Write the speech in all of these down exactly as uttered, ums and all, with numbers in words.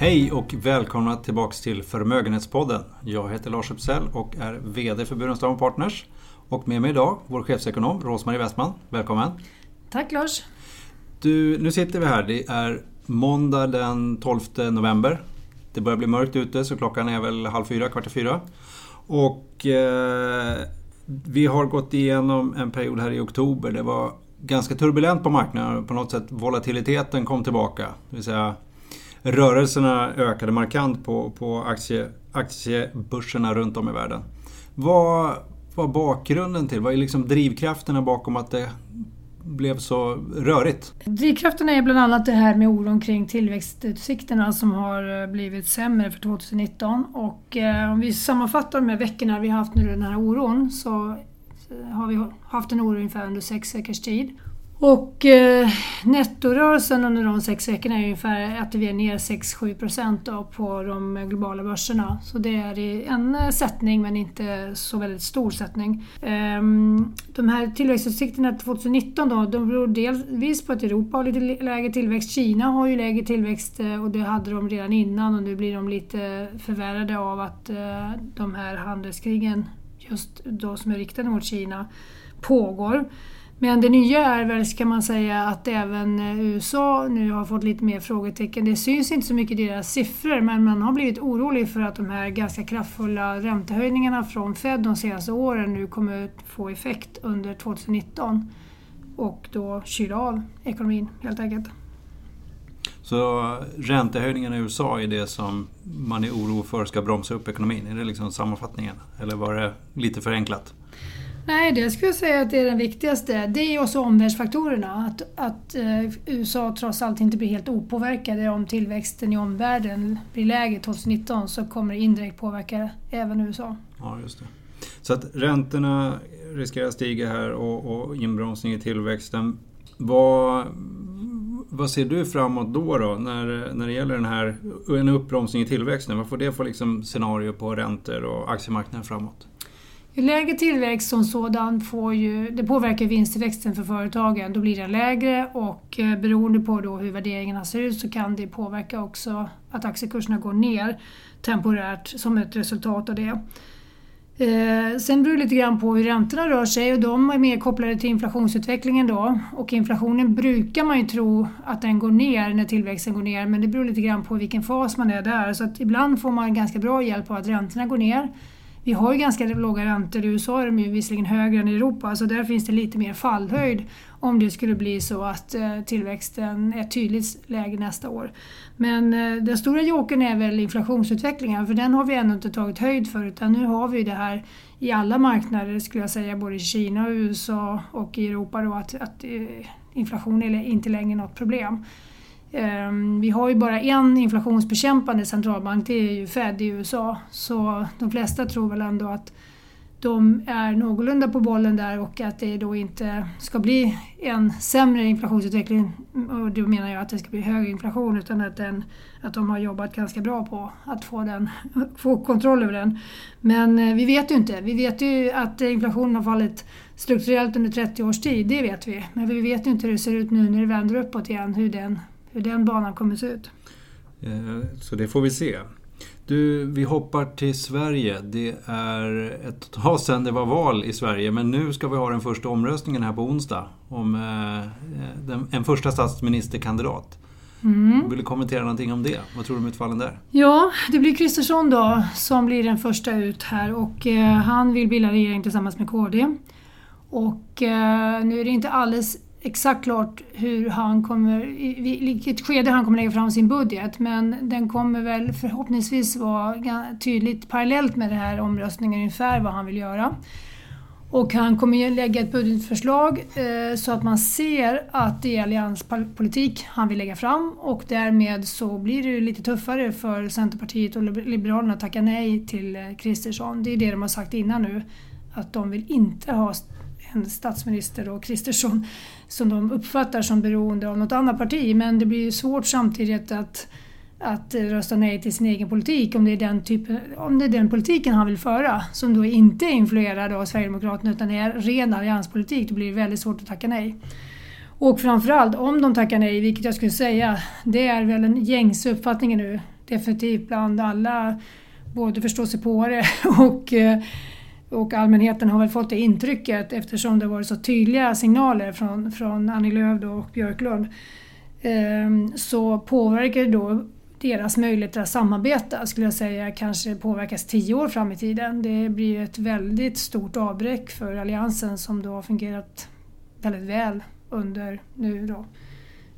Hej och välkomna tillbaka till Förmögenhetspodden. Jag heter Lars Öpsell och är vd för Burenstaden Partners. Och med mig idag vår chefsekonom Rosmarie Westman. Välkommen. Tack Lars. Du, nu sitter vi här. Det är måndag den tolfte november. Det börjar bli mörkt ute så klockan är väl halv fyra, kvart i fyra. Och eh, vi har gått igenom en period här i oktober. Det var ganska turbulent på marknaden. På något sätt volatiliteten kom tillbaka. Det vill säga rörelserna ökade markant på, på aktie, aktiebörserna runt om i världen. Vad var bakgrunden till? Vad är liksom drivkrafterna bakom att det blev så rörigt? Drivkrafterna är bland annat det här med oron kring tillväxtutsikterna som har blivit sämre för tjugonitton. Och eh, om vi sammanfattar med veckorna vi har haft nu den här oron så har vi haft en oro ungefär under sex veckors tid. Och eh, nettorörelsen under de sex veckorna är ungefär att vi är ner sex till sju procent på de globala börserna. Så det är en sättning men inte så väldigt stor sättning. Ehm, de här tillväxtutsikterna tjugonitton då, de beror delvis på att Europa har lite lägre tillväxt. Kina har ju lägre tillväxt och det hade de redan innan och nu blir de lite förvärrade av att eh, de här handelskrigen just då som är riktade mot Kina pågår. Men det nya är väl, ska man säga, att även U S A nu har fått lite mer frågetecken. Det syns inte så mycket i deras siffror, men man har blivit orolig för att de här ganska kraftfulla räntehöjningarna från Fed de senaste åren nu kommer att få effekt under tjugonitton och då kyla av ekonomin helt enkelt. Så räntehöjningarna i U S A är det som man är orolig för ska bromsa upp ekonomin? Är det liksom sammanfattningen? Eller var det lite förenklat? Nej, det skulle jag säga att det är den viktigaste. Det är också omvärldsfaktorerna. Att, att eh, U S A trots allt inte blir helt opåverkade om tillväxten i omvärlden blir lägre tjugonitton så kommer det indirekt påverka även U S A. Ja, just det. Så att räntorna riskerar att stiga här och, och inbromsning i tillväxten. Vad, vad ser du framåt då då när, när det gäller den här, en uppbromsning i tillväxten? Vad får det för liksom scenario på räntor och aktiemarknaden framåt? Lägre tillväxt som sådan får ju, det påverkar vinsttillväxten för företagen. Då blir den lägre och beroende på då hur värderingarna ser ut så kan det påverka också att aktiekurserna går ner temporärt som ett resultat av det. Eh, sen beror det lite grann på hur räntorna rör sig och de är mer kopplade till inflationsutvecklingen då. Och inflationen brukar man ju tro att den går ner när tillväxten går ner, men det beror lite grann på vilken fas man är där. Så att ibland får man ganska bra hjälp av att räntorna går ner. Vi har ju ganska låga räntor. I U S A är de ju visserligen högre än i Europa så där finns det lite mer fallhöjd om det skulle bli så att tillväxten är tydligt lägre nästa år. Men den stora jokern är väl inflationsutvecklingen för den har vi ännu inte tagit höjd för utan nu har vi det här i alla marknader skulle jag säga både i Kina och U S A och i Europa då att, att inflation är inte längre något problem. Vi har ju bara en inflationsbekämpande centralbank, det är ju Fed i U S A. Så de flesta tror väl ändå att de är någorlunda på bollen där och att det då inte ska bli en sämre inflationsutveckling. Och då menar jag att det ska bli högre inflation utan att, den, att de har jobbat ganska bra på att få, den, få kontroll över den. Men vi vet ju inte. Vi vet ju att inflationen har fallit strukturellt under trettio års tid, det vet vi. Men vi vet ju inte hur det ser ut nu när det vänder uppåt igen, hur den... hur den banan kommer se ut. Så det får vi se. Du, vi hoppar till Sverige. Det är ett tag sedan det var val i Sverige. Men nu ska vi ha den första omröstningen här på onsdag. Om en första statsministerkandidat. Mm. Vill du kommentera någonting om det? Vad tror du om utfallen där? Ja, det blir Christersson då som blir den första ut här. Och han vill bilda regering tillsammans med K D. Och nu är det inte alldeles... exakt klart hur han kommer, i vilket skede han kommer lägga fram sin budget men den kommer väl förhoppningsvis vara tydligt parallellt med den här omröstningen ungefär vad han vill göra. Och han kommer lägga ett budgetförslag eh, så att man ser att det är allianspolitik han vill lägga fram och därmed så blir det lite tuffare för Centerpartiet och Liberalerna att tacka nej till Kristersson. Det är det de har sagt innan nu att de vill inte ha en statsminister och Christersson som de uppfattar som beroende av något annat parti. Men det blir ju svårt samtidigt att, att rösta nej till sin egen politik om det, är den typen, om det är den politiken han vill föra som då inte är influerad av Sverigedemokraterna utan är ren allianspolitik. Då blir det väldigt svårt att tacka nej. Och framförallt om de tackar nej, vilket jag skulle säga, det är väl en gängse uppfattning nu. definitivt bland alla, både förståsigpåare och, och allmänheten har väl fått det intrycket eftersom det varit så tydliga signaler från, från Annie Lööf och Björklund. Så påverkar det då deras möjligheter att samarbeta, skulle jag säga, kanske påverkas tio år fram i tiden. Det blir ett väldigt stort avbräck för alliansen som då har fungerat väldigt väl under nu då,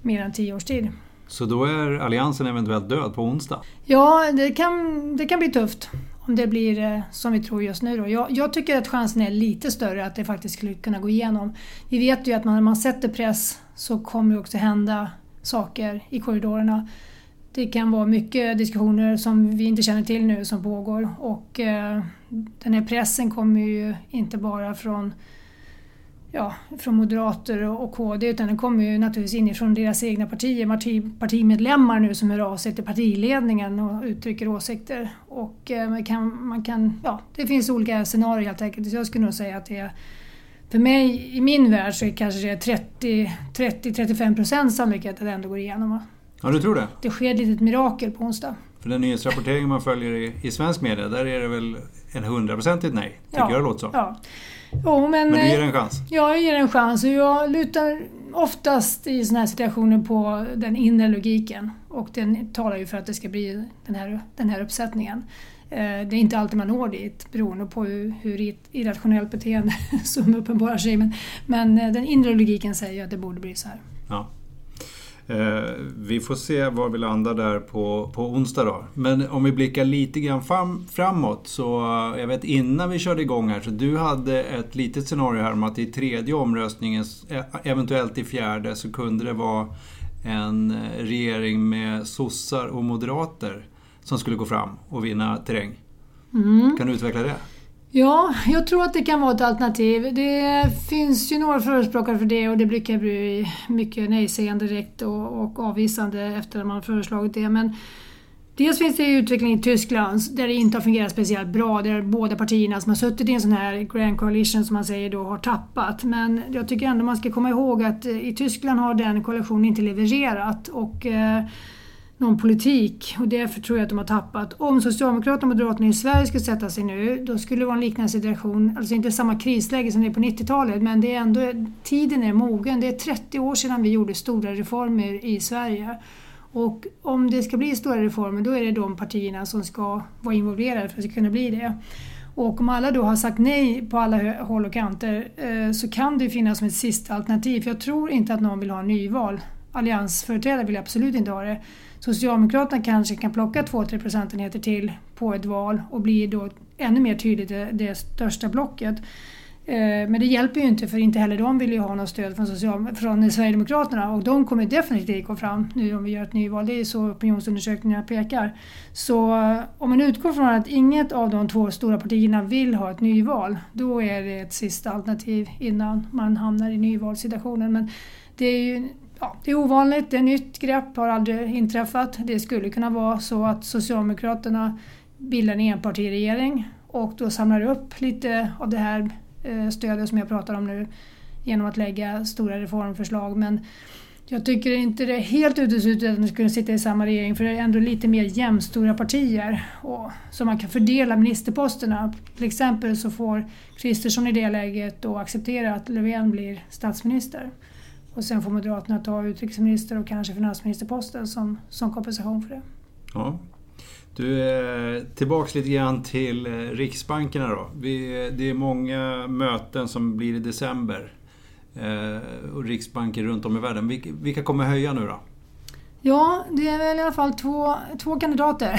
mer än tio års tid. Så då är alliansen eventuellt död på onsdag? Ja, det kan, det kan bli tufft om det blir som vi tror just nu då. Jag, jag tycker att chansen är lite större att det faktiskt skulle kunna gå igenom. Vi vet ju att man, när man sätter press så kommer det också hända saker i korridorerna. Det kan vara mycket diskussioner som vi inte känner till nu som pågår. Och eh, den här pressen kommer ju inte bara från, ja, från moderater och K D, utan den kommer ju naturligtvis inifrån deras egna partier. Parti, partimedlemmar nu som hör av sig till partiledningen och uttrycker åsikter. Och eh, man kan, man kan, ja, det finns olika scenarier helt enkelt. Så jag skulle nog säga att det är, för mig i min värld så är det kanske trettio till trettiofem procent sannolikhet att det ändå går igenom, va? Ja, du tror det? Det sker ett litet mirakel på onsdag. För den nyhetsrapporteringen man följer i, i svensk media, där är det väl en hundraprocentigt nej, tycker ja, jag det låter så. Ja. Jo, men, men du ger en chans? Ja, jag ger en chans. Jag lutar oftast i sådana här situationer på den inre logiken. Och den talar ju för att det ska bli den här, den här uppsättningen. Det är inte alltid man når dit, beroende på hur, hur irrationellt beteende som uppenbarar sig. Men, men den inre logiken säger ju att det borde bli så här. Ja. Vi får se var vi landar där på, på onsdag då. Men om vi blickar lite grann fram, framåt så jag vet innan vi körde igång här så du hade ett litet scenario här om att i tredje omröstningen, eventuellt i fjärde, så kunde det vara en regering med sossar och moderater som skulle gå fram och vinna terräng. Mm. Kan du utveckla det? Ja, jag tror att det kan vara ett alternativ. Det finns ju några förespråkare för det och det brukar bli mycket nej-sägande direkt och, och avvisande efter att man föreslagit det. Men dels finns det ju utveckling i Tyskland där det inte har fungerat speciellt bra. Där båda partierna som har suttit i en sån här grand coalition som man säger då har tappat. Men jag tycker ändå man ska komma ihåg att i Tyskland har den koalitionen inte levererat och eh, någon politik, och därför tror jag att de har tappat. Om Socialdemokraterna och Moderaterna i Sverige skulle sätta sig nu, då skulle det vara en liknande situation, alltså inte samma krisläge som det är på nittiotalet, men det är ändå, tiden är mogen. Det är trettio år sedan vi gjorde stora reformer i Sverige, och om det ska bli stora reformer, då är det de partierna som ska vara involverade för att kunna bli det. Och om alla då har sagt nej på alla håll och kanter, så kan det finnas som ett sista alternativ, för jag tror inte att någon vill ha en nyval. Alliansföreträdare vill absolut inte ha det. Socialdemokraterna kanske kan plocka två till tre procentenheter till på ett val och blir då ännu mer tydligt det, det största blocket. Eh, men det hjälper ju inte, för inte heller de vill ju ha något stöd från, social, från Sverigedemokraterna, och de kommer definitivt gå fram nu om vi gör ett nyval. Det är så opinionsundersökningar pekar. Så om man utgår från att inget av de två stora partierna vill ha ett nyval, då är det ett sista alternativ innan man hamnar i nyvalssituationen. Men det är ju... Ja, det är ovanligt, det är nytt grepp, har aldrig inträffat. Det skulle kunna vara så att Socialdemokraterna bildar en enpartiregering och då samlar upp lite av det här stödet som jag pratar om nu genom att lägga stora reformförslag. Men jag tycker inte det är helt uteslutet att de skulle sitta i samma regering, för det är ändå lite mer jämstora partier som man kan fördela ministerposterna. Till exempel så får Christersson i det läget då acceptera att Löfven blir statsminister. Och sen får Moderaterna ta utrikesminister och kanske finansministerposten som, som kompensation för det. Ja. Du, är tillbaks lite grann till Riksbankerna då. Vi, det är många möten som blir i december. Eh, och Riksbanker runt om i världen. Vilka, vilka kommer höja nu då? Ja, det är väl i alla fall två, två kandidater.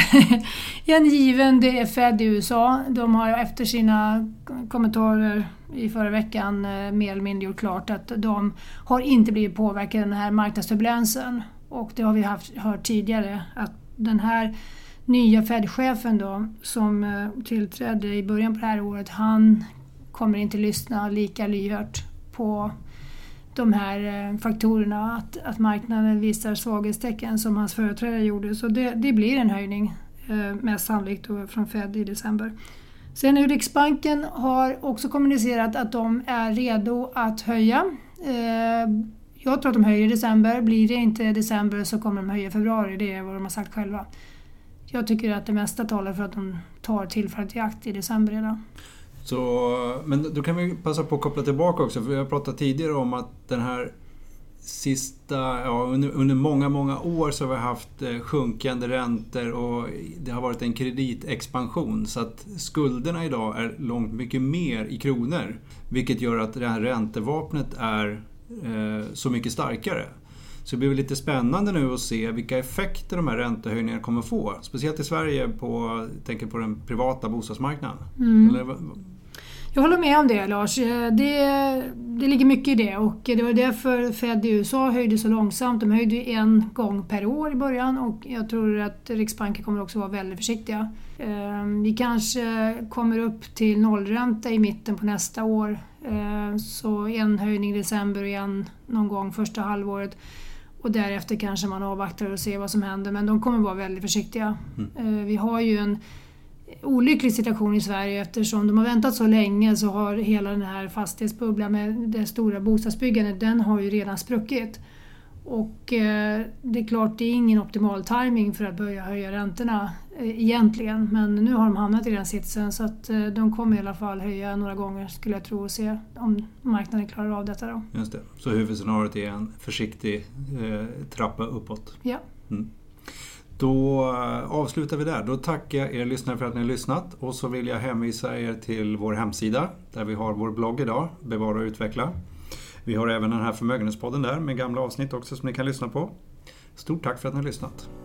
En given, det är Fed i U S A. De har efter sina kommentarer i förra veckan mer eller mindre gjort klart att de har inte blivit påverkade av den här marknadsturbulensen. Och det har vi haft, hört tidigare, att den här nya Fed-chefen då, som tillträdde i början på det här året, han kommer inte lyssna lika lyhört på de här faktorerna, att, att marknaden visar svaghetstecken som hans företrädare gjorde. Så det, det blir en höjning eh, mest sannolikt från Fed i december. Sen hur Riksbanken har också kommunicerat att de är redo att höja. Eh, jag tror att de höjer i december. Blir det inte i december så kommer de höja i februari. Det är vad de har sagt själva. jag tycker att det mesta talar för att de tar tillfället i akt i december redan. Så, men då kan vi passa på att koppla tillbaka också, för vi har pratat tidigare om att den här sista, ja, under, under många, många år så har vi haft sjunkande räntor och det har varit en kreditexpansion, så att skulderna idag är långt mycket mer i kronor, vilket gör att det här räntevapnet är eh, så mycket starkare. Så det blir lite spännande nu att se vilka effekter de här räntehöjningarna kommer få. Speciellt i Sverige, på, tänker på den privata bostadsmarknaden. Mm. Eller... Jag håller med om det, Lars. Det, det ligger mycket i det. Och det var därför Fed i U S A höjde så långsamt. De höjde en gång per år i början. Och jag tror att Riksbanken kommer också vara väldigt försiktiga. Vi kanske kommer upp till nollränta i mitten på nästa år. Så en höjning i december och en någon gång första halvåret. Och därefter kanske man avvaktar och ser vad som händer. Men de kommer vara väldigt försiktiga. Mm. Vi har ju en olycklig situation i Sverige, eftersom de har väntat så länge, så har hela den här fastighetsbubblan med det stora bostadsbyggandet, den har ju redan spruckit. Och det är klart, det är ingen optimal timing för att börja höja räntorna egentligen. Men nu har de hamnat i den sitsen, så att de kommer i alla fall höja några gånger, skulle jag tro, och se om marknaden klarar av detta då. Just det. Så huvudscenariot är en försiktig eh, trappa uppåt. Ja. Mm. Då avslutar vi där. Då tackar jag er lyssnare för att ni har lyssnat, och så vill jag hänvisa er till vår hemsida där vi har vår blogg idag, Bevara och utveckla. Vi har även den här förmögenhetspodden där med gamla avsnitt också som ni kan lyssna på. Stort tack för att ni har lyssnat.